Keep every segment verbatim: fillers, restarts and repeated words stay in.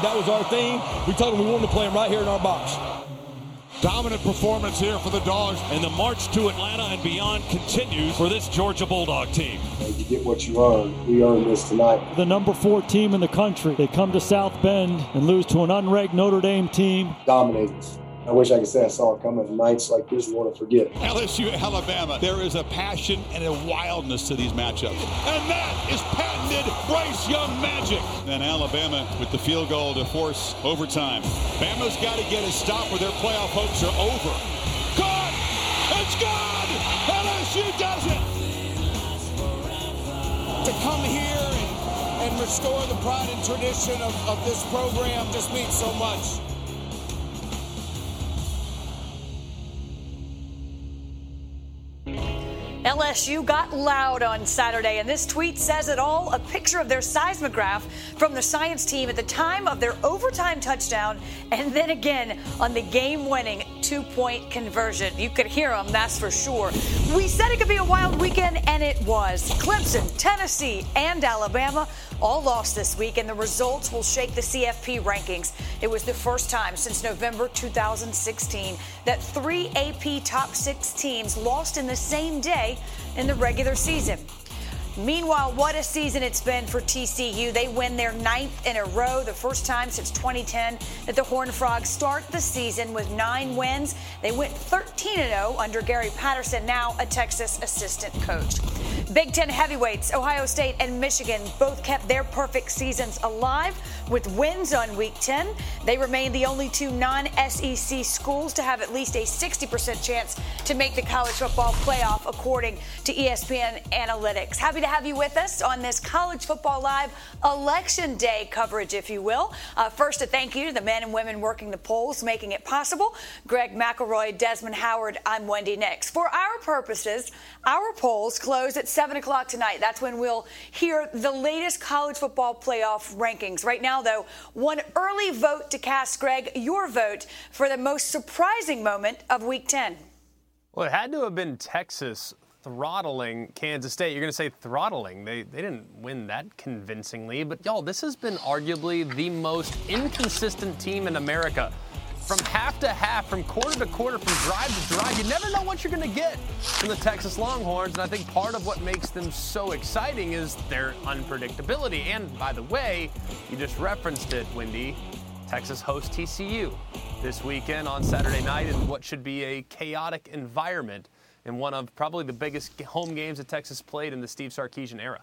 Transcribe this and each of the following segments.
That was our theme. We told them we wanted to play them right here in our box. Dominant performance here for the Dogs. And the march to Atlanta and beyond continues for this Georgia Bulldog team. You get what you earn. We earned this tonight. The number four team in the country. They come to South Bend and lose to an unranked Notre Dame team. Dominated. I wish I could say I saw it coming. Nights like this, you want to forget. L S U, Alabama. There is a passion and a wildness to these matchups. And that is patented Bryce Young magic. And Alabama with the field goal to force overtime. Bama's got to get a stop or their playoff hopes are over. Caught! It's gone! L S U does it! To come here and, and restore the pride and tradition of, of this program just means so much. L S U got loud on Saturday, and this tweet says it all. A picture of their seismograph from the science team at the time of their overtime touchdown, and then again on the game-winning two-point conversion. You could hear them, that's for sure. We said it could be a wild weekend, and it was. Clemson, Tennessee, and Alabama all lost this week, and the results will shake the C F P rankings. It was the first time since November two thousand sixteen that three A P top six teams lost in the same day in the regular season. Meanwhile, what a season it's been for T C U. They win their ninth in a row, the first time since twenty ten that the Horned Frogs start the season with nine wins. They went thirteen and oh under Gary Patterson, now a Texas assistant coach. Big Ten heavyweights, Ohio State and Michigan, both kept their perfect seasons alive with wins on Week ten. They remain the only two non-S E C schools to have at least a sixty percent chance to make the college football playoff, according to E S P N Analytics. Happy to have you with us on this College Football Live Election Day coverage, if you will. Uh, first, a thank you to the men and women working the polls, making it possible. Greg McElroy, Desmond Howard, I'm Wendy Nix. For our purposes, our polls close at seven o'clock tonight. That's when we'll hear the latest college football playoff rankings. Right now, though, one early vote to cast, Greg, your vote for the most surprising moment of Week ten. Well, it had to have been Texas throttling Kansas State. You're going to say throttling. They they didn't win that convincingly. But, y'all, this has been arguably the most inconsistent team in America. From half to half, from quarter to quarter, from drive to drive, you never know what you're going to get from the Texas Longhorns. And I think part of what makes them so exciting is their unpredictability. And, by the way, you just referenced it, Wendy, Texas hosts T C U this weekend on Saturday night in what should be a chaotic environment, in one of probably the biggest home games that Texas played in the Steve Sarkisian era.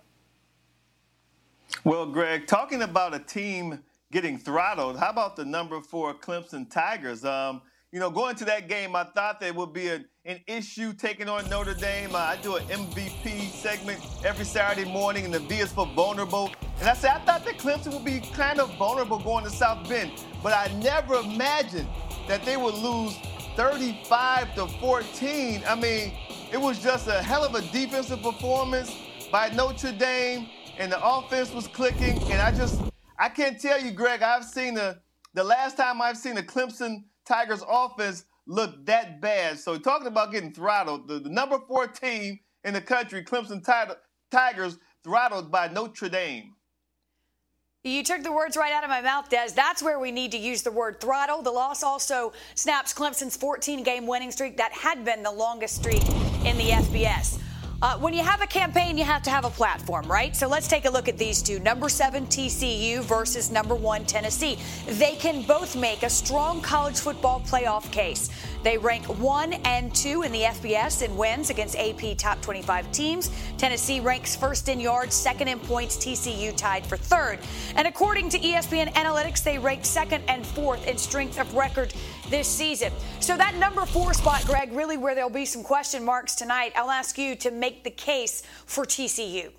Well, Greg, talking about a team getting throttled, how about the number four Clemson Tigers? Um, you know, going to that game, I thought there would be a, an issue taking on Notre Dame. Uh, I do an M V P segment every Saturday morning, and the V is for vulnerable. And I said I thought that Clemson would be kind of vulnerable going to South Bend, but I never imagined that they would lose thirty-five to fourteen. I mean, it was just a hell of a defensive performance by Notre Dame, and the offense was clicking. And I just, I can't tell you, Greg, I've seen the, the last time I've seen the Clemson Tigers offense look that bad. So talking about getting throttled, the, the number four team in the country, Clemson Tig- Tigers, throttled by Notre Dame. You took the words right out of my mouth, Des. That's where we need to use the word throttle. The loss also snaps Clemson's fourteen-game winning streak. That had been the longest streak in the F B S. Uh, when you have a campaign, you have to have a platform, right? So let's take a look at these two. Number seven, T C U versus number one, Tennessee. They can both make a strong college football playoff case. They rank one and two in the F B S in wins against A P top twenty-five teams. Tennessee ranks first in yards, second in points. T C U tied for third. And according to E S P N Analytics, they ranked second and fourth in strength of record this season. So that number four spot, Greg, really where there'll be some question marks tonight. I'll ask you to make the case for T C U.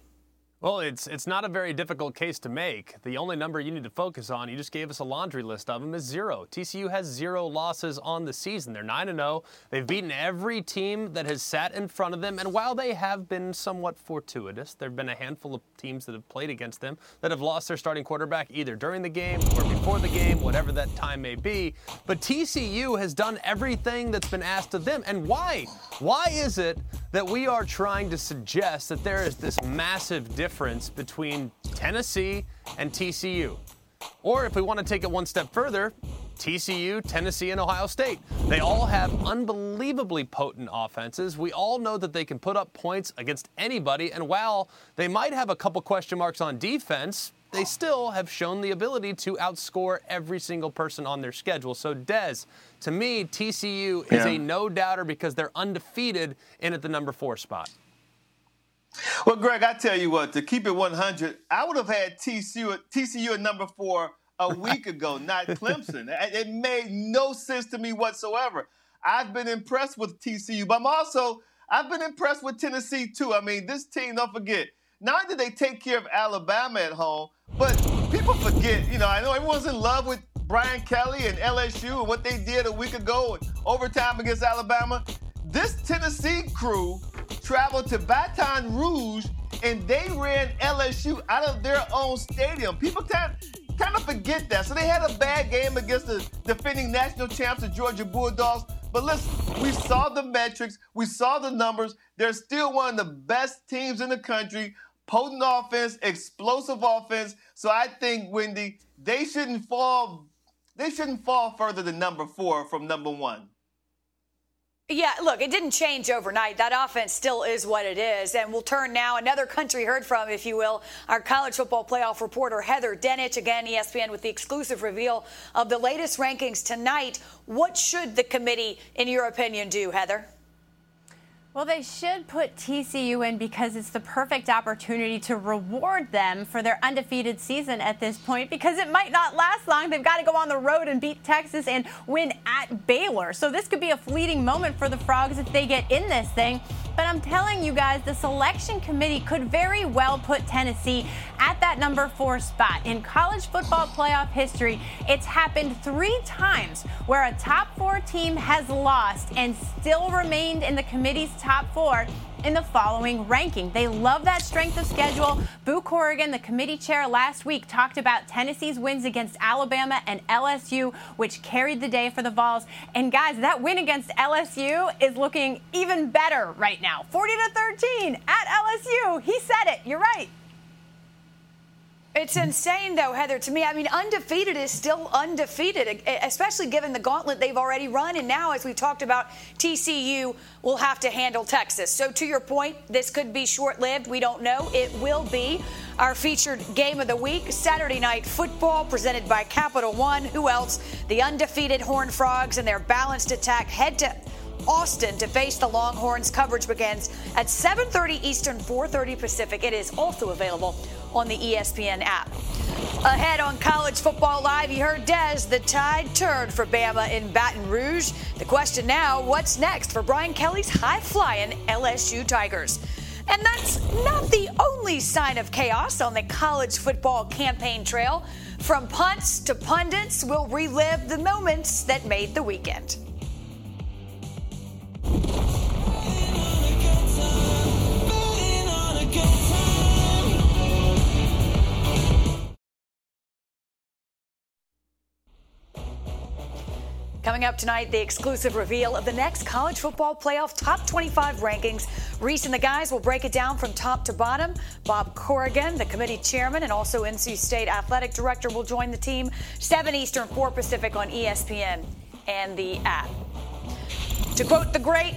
Well, it's it's not a very difficult case to make. The only number you need to focus on, you just gave us a laundry list of them, is zero. T C U has zero losses on the season. They're nine and oh. They've beaten every team that has sat in front of them. And while they have been somewhat fortuitous, there have been a handful of teams that have played against them that have lost their starting quarterback either during the game or before the game, whatever that time may be. But T C U has done everything that's been asked of them. And why? Why is it that we are trying to suggest that there is this massive difference difference between Tennessee and T C U? Or if we want to take it one step further, T C U, Tennessee, and Ohio State. They all have unbelievably potent offenses. We all know that they can put up points against anybody, and while they might have a couple question marks on defense, they still have shown the ability to outscore every single person on their schedule. So, Dez, to me, T C U is yeah. a no-doubter because they're undefeated in at the number four spot. Well, Greg, I tell you what, to keep it one hundred, I would have had T C U, T C U at number four a week ago, not Clemson. It made no sense to me whatsoever. I've been impressed with T C U, but I'm also, I've been impressed with Tennessee, too. I mean, this team, don't forget, not only did they take care of Alabama at home, but people forget, you know, I know everyone's in love with Brian Kelly and L S U and what they did a week ago in overtime against Alabama. This Tennessee crew traveled to Baton Rouge, and they ran L S U out of their own stadium. People kind of forget that. So they had a bad game against the defending national champs, the Georgia Bulldogs. But listen, we saw the metrics. We saw the numbers. They're still one of the best teams in the country. Potent offense, explosive offense. So I think, Wendy, they shouldn't fall, they shouldn't fall further than number four from number one. Yeah, look, it didn't change overnight. That offense still is what it is. And we'll turn now, another country heard from, if you will, our college football playoff reporter, Heather Denich, again, E S P N, with the exclusive reveal of the latest rankings tonight. What should the committee, in your opinion, do, Heather? Well, they should put T C U in because it's the perfect opportunity to reward them for their undefeated season at this point, because it might not last long. They've got to go on the road and beat Texas and win at Baylor. So this could be a fleeting moment for the Frogs if they get in this thing. But I'm telling you guys, the selection committee could very well put Tennessee at that number four spot. In college football playoff history, it's happened three times where a top four team has lost and still remained in the committee's top four in the following ranking. They love that strength of schedule. Bo Corrigan, the committee chair last week, talked about Tennessee's wins against Alabama and L S U, which carried the day for the Vols. And guys, that win against L S U is looking even better right now. forty to thirteen at L S U. He said it. You're right. It's insane, though, Heather, to me. I mean, undefeated is still undefeated, especially given the gauntlet they've already run. And now, as we talked about, T C U will have to handle Texas. So to your point, this could be short-lived. We don't know. It will be our featured game of the week, Saturday Night Football, presented by Capital One. Who else? The undefeated Horned Frogs and their balanced attack head to Austin to face the Longhorns. Coverage begins at seven thirty Eastern, four thirty Pacific. It is also available on the E S P N app. Ahead on College Football Live, you heard Dez, the tide turned for Bama in Baton Rouge. The question now, what's next for Brian Kelly's high-flying L S U Tigers? And that's not the only sign of chaos on the college football campaign trail. From punts to pundits, we'll relive the moments that made the weekend. Coming up tonight, the exclusive reveal of the next college football playoff top twenty-five rankings. Reese and the guys will break it down from top to bottom. Bob Corrigan, the committee chairman and also N C State athletic director, will join the team. seven Eastern, four Pacific on E S P N and the app. To quote the great,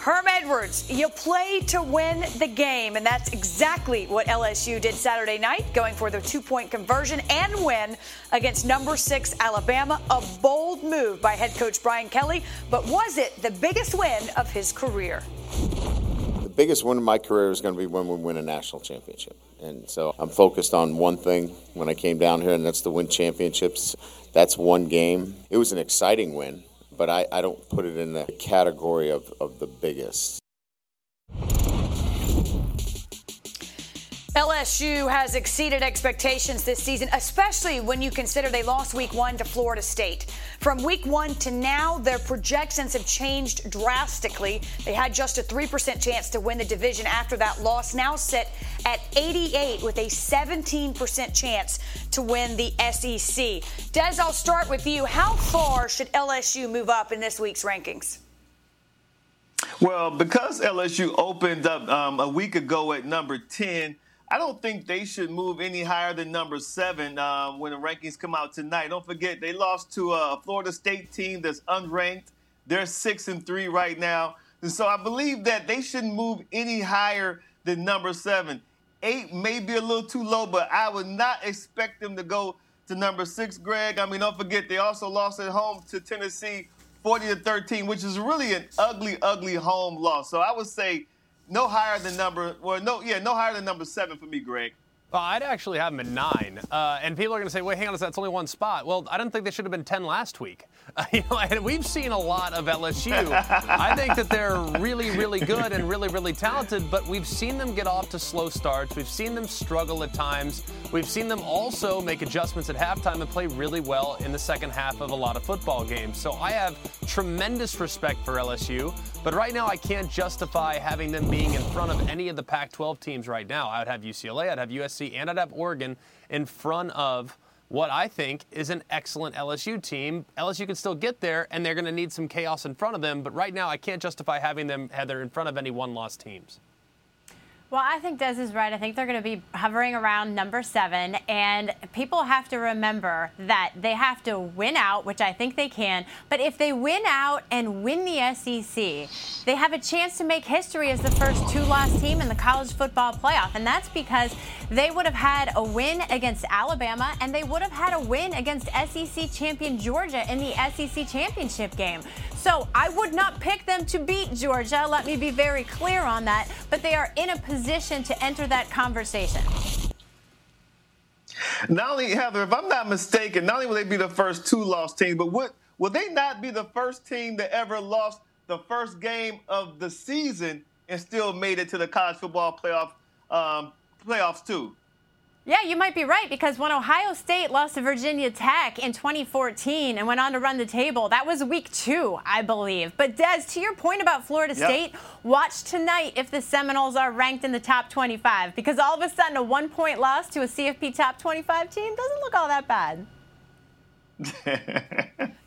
Herm Edwards, you play to win the game, and that's exactly what L S U did Saturday night, going for their two-point conversion and win against number six Alabama. A bold move by head coach Brian Kelly, but was it the biggest win of his career? The biggest win of my career is going to be when we win a national championship, and so I'm focused on one thing when I came down here, and that's to win championships. That's one game. It was an exciting win, but I, I don't put it in the category of, of the biggest. L S U has exceeded expectations this season, especially when you consider they lost week one to Florida State. From week one to now, their projections have changed drastically. They had just a three percent chance to win the division after that loss, now sit at eighty-eight with a seventeen percent chance to win the S E C. Des, I'll start with you. How far should L S U move up in this week's rankings? Well, because L S U opened up um, a week ago at number ten, I don't think they should move any higher than number seven um, when the rankings come out tonight. Don't forget, they lost to a Florida State team that's unranked. They're six and three right now. And so I believe that they shouldn't move any higher than number seven. Eight may be a little too low, but I would not expect them to go to number six, Greg. I mean, don't forget, they also lost at home to Tennessee forty to thirteen, which is really an ugly, ugly home loss. So I would say No higher than number, well, no, yeah, no higher than number seven for me, Greg. Well, I'd actually have them at nine. Uh, and people are going to say, wait, hang on, that's only one spot. Well, I don't think they should have been ten last week. Uh, you know, and we've seen a lot of L S U. I think that they're really, really good and really, really talented, but we've seen them get off to slow starts. We've seen them struggle at times. We've seen them also make adjustments at halftime and play really well in the second half of a lot of football games. So I have tremendous respect for L S U. But right now, I can't justify having them being in front of any of the Pac twelve teams right now. I would have U C L A, I'd have U S C, and I'd have Oregon in front of what I think is an excellent L S U team. L S U can still get there, and they're going to need some chaos in front of them. But right now, I can't justify having them heather in front of any one-loss teams. Well, I think Des is right. I think they're going to be hovering around number seven, and people have to remember that they have to win out, which I think they can. But if they win out and win the S E C, they have a chance to make history as the first two-loss team in the college football playoff, and that's because they would have had a win against Alabama, and they would have had a win against S E C champion Georgia in the S E C Championship game. So I would not pick them to beat Georgia. Let me be very clear on that, but they are in a position position to enter that conversation. Not only, Heather, if I'm not mistaken, not only will they be the first two-loss team, but would, will they not be the first team that ever lost the first game of the season and still made it to the college football playoff um, playoffs too? Yeah, you might be right, because when Ohio State lost to Virginia Tech in twenty fourteen and went on to run the table, that was week two, I believe. But, Des, to your point about Florida yep. State, watch tonight if the Seminoles are ranked in the top twenty-five, because all of a sudden a one-point loss to a C F P top twenty-five team doesn't look all that bad.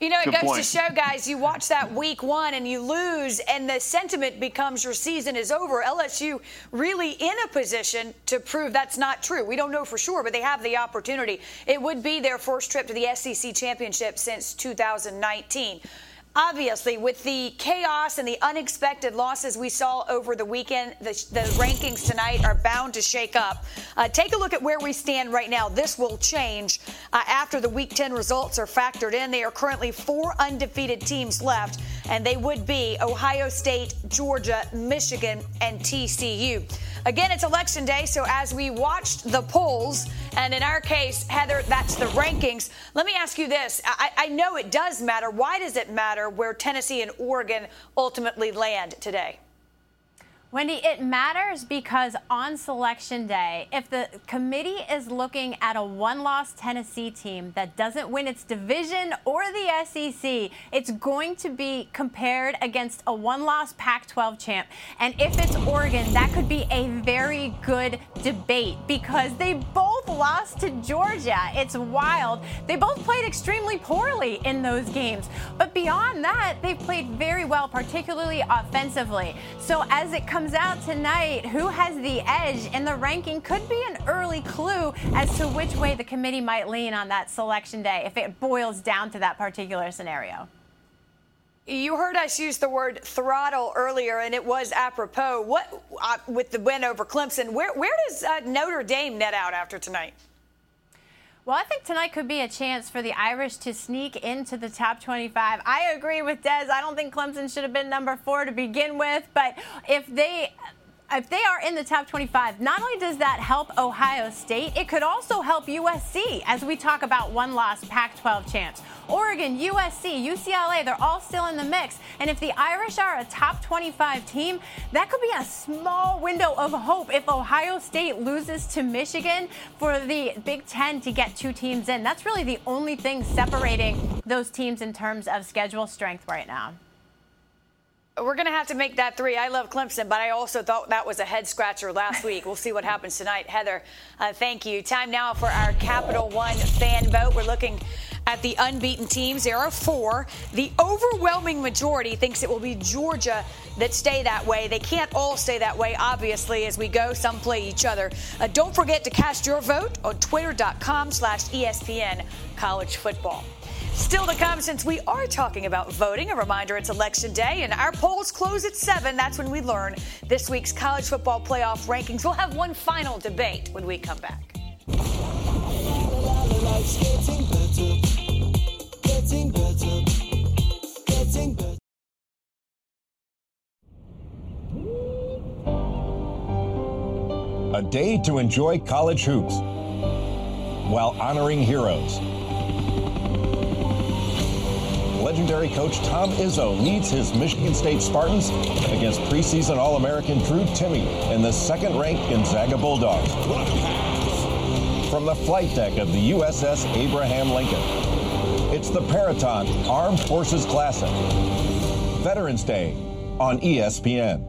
You know, it Good goes point. to show, guys, you watch that week one and you lose, and the sentiment becomes your season is over. L S U really in a position to prove that's not true. We don't know for sure, but they have the opportunity. It would be their first trip to the S E C Championship since two thousand nineteen. Obviously, with the chaos and the unexpected losses we saw over the weekend, the, the rankings tonight are bound to shake up. Uh, take a look at where we stand right now. This will change uh, after the Week ten results are factored in. They are currently four undefeated teams left, and they would be Ohio State, Georgia, Michigan, and T C U. Again, it's Election Day, so as we watched the polls, and in our case, Heather, that's the rankings, let me ask you this. I, I know it does matter. Why does it matter where Tennessee and Oregon ultimately land today? Wendy, it matters because on Selection Day, if the committee is looking at a one-loss Tennessee team that doesn't win its division or the S E C, it's going to be compared against a one-loss Pac twelve champ. And if it's Oregon, that could be a very good debate because they both lost to Georgia. It's wild. They both played extremely poorly in those games. But beyond that, they've played very well, particularly offensively. So as it comes out tonight, who has the edge in the ranking could be an early clue as to which way the committee might lean on that Selection Day if it boils down to that particular scenario. You heard us use the word throttle earlier, and it was apropos. What uh, with the win over Clemson, where where does uh, Notre Dame net out after tonight? Well, I think tonight could be a chance for the Irish to sneak into the top twenty-five. I agree with Dez. I don't think Clemson should have been number four to begin with, but if they... If they are in the top twenty-five, not only does that help Ohio State, it could also help U S C as we talk about one-loss Pac twelve champs. Oregon, U S C, U C L A, they're all still in the mix. And if the Irish are a top twenty-five team, that could be a small window of hope if Ohio State loses to Michigan for the Big Ten to get two teams in. That's really the only thing separating those teams in terms of schedule strength right now. We're going to have to make that three. I love Clemson, but I also thought that was a head-scratcher last week. We'll see what happens tonight. Heather, uh, thank you. Time now for our Capital One fan vote. We're looking at the unbeaten teams. There are four. The overwhelming majority thinks it will be Georgia that stay that way. They can't all stay that way, obviously, as we go. Some play each other. Uh, don't forget to cast your vote on twitter.com slash ESPN College Football. Still to come, since we are talking about voting, a reminder it's Election Day, and our polls close at seven. That's when we learn this week's college football playoff rankings. We'll have one final debate when we come back. A day to enjoy college hoops while honoring heroes. Legendary coach Tom Izzo leads his Michigan State Spartans against preseason All-American Drew Timme and the second-ranked Gonzaga Bulldogs. From the flight deck of the U S S Abraham Lincoln, it's the Paraton Armed Forces Classic. Veterans Day on E S P N.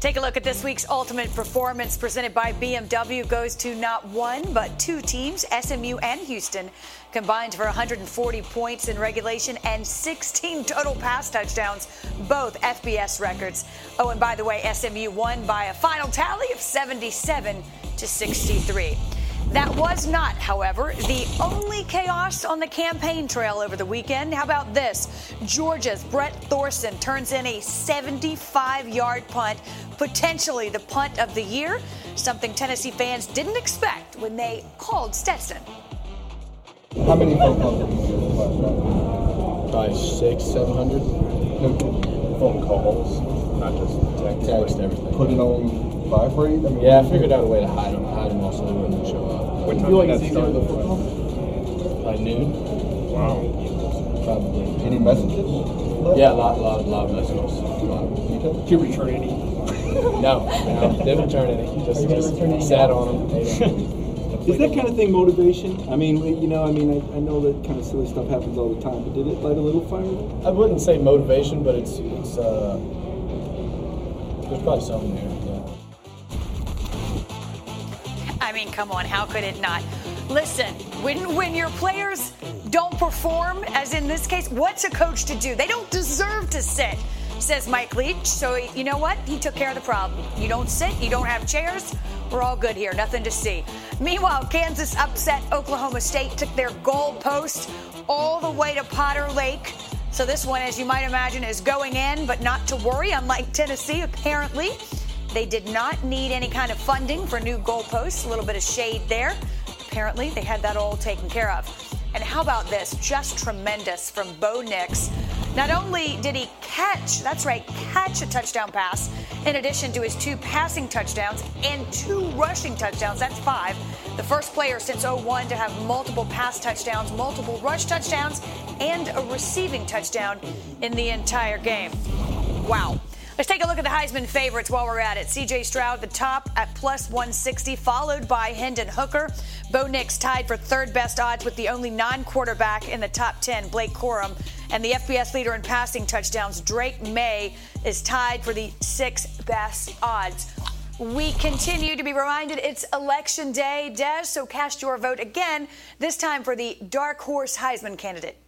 Take a look at this week's Ultimate Performance presented by B M W. Goes to not one, but two teams, S M U and Houston, combined for one hundred forty points in regulation and sixteen total pass touchdowns, both F B S records. Oh, and by the way, S M U won by a final tally of seventy-seven to sixty-three. That was not, however, the only chaos on the campaign trail over the weekend. How about this? Georgia's Brett Thorson turns in a seventy-five-yard punt, potentially the punt of the year, something Tennessee fans didn't expect when they called Stetson. How many phone calls? Probably six, seven hundred. Phone calls, not just text, text, everything. Put it on... vibrate? I mean, yeah, I figured out a way to hide them. Hide them also when they show up. What time did that start? By noon. Wow. Probably. Any messages? Yeah, a lot, lot, lot of messages. Did you return any? No, no, didn't return any. Just, just sat on them. Is that kind of thing motivation? I mean, you know, I mean, I, I know that kind of silly stuff happens all the time, but did it light a little fire? I wouldn't say motivation, but it's it's uh, there's probably something there. I mean, come on, how could it not? Listen, when when your players don't perform, as in this case, what's a coach to do? They don't deserve to sit, says Mike Leach. So, you know what? He took care of the problem. You don't sit, you don't have chairs. We're all good here. Nothing to see. Meanwhile, Kansas upset Oklahoma State, took their goalpost all the way to Potter Lake. So this one, as you might imagine, is going in, but not to worry, unlike Tennessee, apparently. They did not need any kind of funding for new goalposts. A little bit of shade there. Apparently, they had that all taken care of. And how about this? Just tremendous from Bo Nix. Not only did he catch, that's right, catch a touchdown pass, in addition to his two passing touchdowns and two rushing touchdowns, that's five. The first player since oh one to have multiple pass touchdowns, multiple rush touchdowns, and a receiving touchdown in the entire game. Wow. Let's take a look at the Heisman favorites while we're at it. C J. Stroud, the top at plus one sixty, followed by Hendon Hooker. Bo Nix tied for third best odds with the only non-quarterback in the top ten, Blake Corum. And the F B S leader in passing touchdowns, Drake May, is tied for the sixth best odds. We continue to be reminded it's Election Day, Des, so cast your vote again, this time for the dark horse Heisman candidate.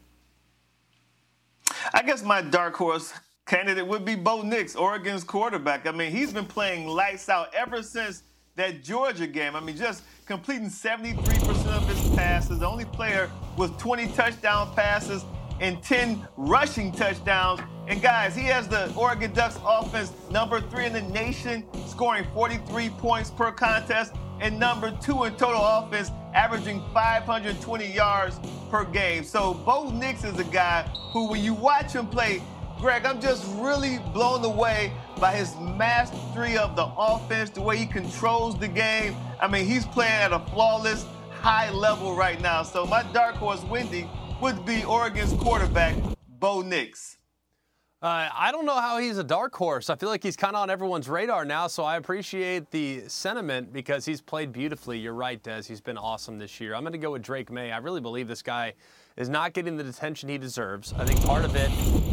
I guess my dark horse candidate would be Bo Nix, Oregon's quarterback. I mean, he's been playing lights out ever since that Georgia game. I mean, just completing seventy-three percent of his passes. The only player with twenty touchdown passes and ten rushing touchdowns. And guys, he has the Oregon Ducks offense number three in the nation, scoring forty-three points per contest, and number two in total offense, averaging five hundred twenty yards per game. So Bo Nix is a guy who, when you watch him play, Greg, I'm just really blown away by his mastery of the offense, the way he controls the game. I mean, he's playing at a flawless, high level right now. So my dark horse, Wendy, would be Oregon's quarterback, Bo Nix. Uh, I don't know how he's a dark horse. I feel like he's kind of on everyone's radar now, so I appreciate the sentiment because he's played beautifully. You're right, Des. He's been awesome this year. I'm going to go with Drake May. I really believe this guy is not getting the attention he deserves. I think part of it,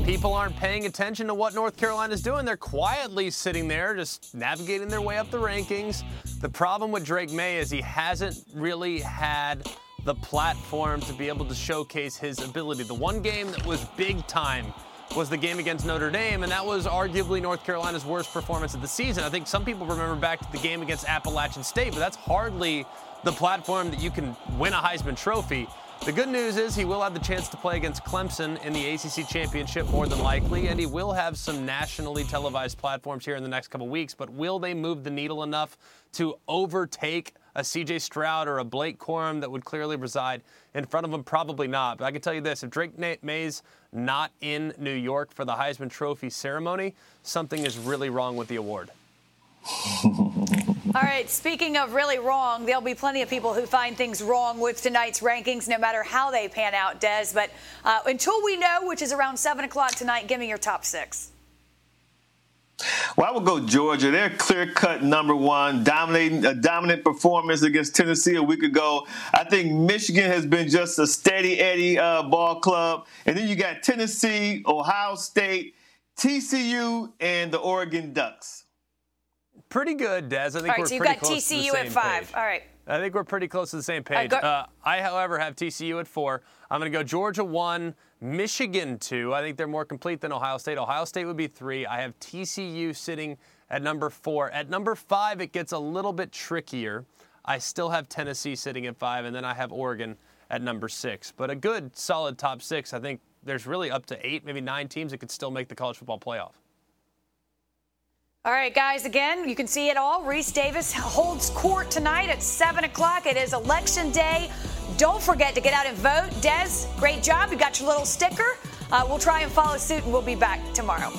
people aren't paying attention to what North Carolina's doing. They're quietly sitting there, just navigating their way up the rankings. The problem with Drake May is he hasn't really had the platform to be able to showcase his ability. The one game that was big time was the game against Notre Dame, and that was arguably North Carolina's worst performance of the season. I think some people remember back to the game against Appalachian State, but that's hardly the platform that you can win a Heisman Trophy. The good news is he will have the chance to play against Clemson in the A C C Championship more than likely, and he will have some nationally televised platforms here in the next couple weeks, but will they move the needle enough to overtake a C J. Stroud or a Blake Corum that would clearly reside in front of him? Probably not. But I can tell you this, if Drake May's not in New York for the Heisman Trophy ceremony, something is really wrong with the award. All right, speaking of really wrong, there'll be plenty of people who find things wrong with tonight's rankings, no matter how they pan out, Des. But uh, until we know, which is around seven o'clock tonight, give me your top six. Well, I would go Georgia. They're clear-cut number one, dominating a dominant performance against Tennessee a week ago. I think Michigan has been just a steady Eddie uh, ball club. And then you got Tennessee, Ohio State, T C U, and the Oregon Ducks. Pretty good, Des. I think right, we're so pretty close T C U to the same page. All right, so you've got T C U at five. All right. I think we're pretty close to the same page. Uh, uh, I, however, have T C U at four. I'm going to go Georgia one, Michigan two. I think they're more complete than Ohio State. Ohio State would be three. I have T C U sitting at number four. At number five, it gets a little bit trickier. I still have Tennessee sitting at five, and then I have Oregon at number six. But a good, solid top six. I think there's really up to eight, maybe nine teams that could still make the college football playoff. All right, guys, again, you can see it all. Reese Davis holds court tonight at seven o'clock. It is Election Day. Don't forget to get out and vote. Des, great job. You got your little sticker. Uh, we'll try and follow suit, and we'll be back tomorrow.